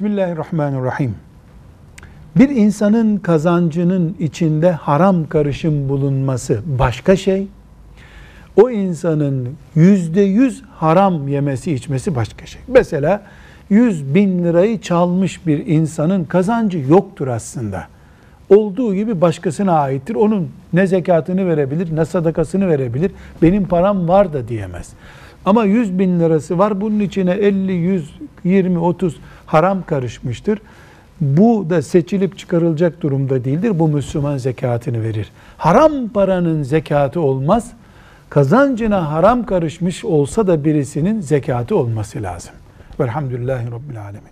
Bismillahirrahmanirrahim. Bir insanın kazancının içinde haram karışım bulunması başka şey, o insanın %100 haram yemesi içmesi başka şey. Mesela 100.000 lirayı çalmış bir insanın kazancı yoktur aslında. Olduğu gibi başkasına aittir. Onun ne zekatını verebilir, ne sadakasını verebilir. Benim param var da diyemez. Ama 100.000 lirası var. Bunun içine 50, 100, 20, 30 haram karışmıştır. Bu da seçilip çıkarılacak durumda değildir. Bu Müslüman zekatını verir. Haram paranın zekatı olmaz. Kazancına haram karışmış olsa da birisinin zekatı olması lazım. Velhamdülillahi Rabbil Alemin.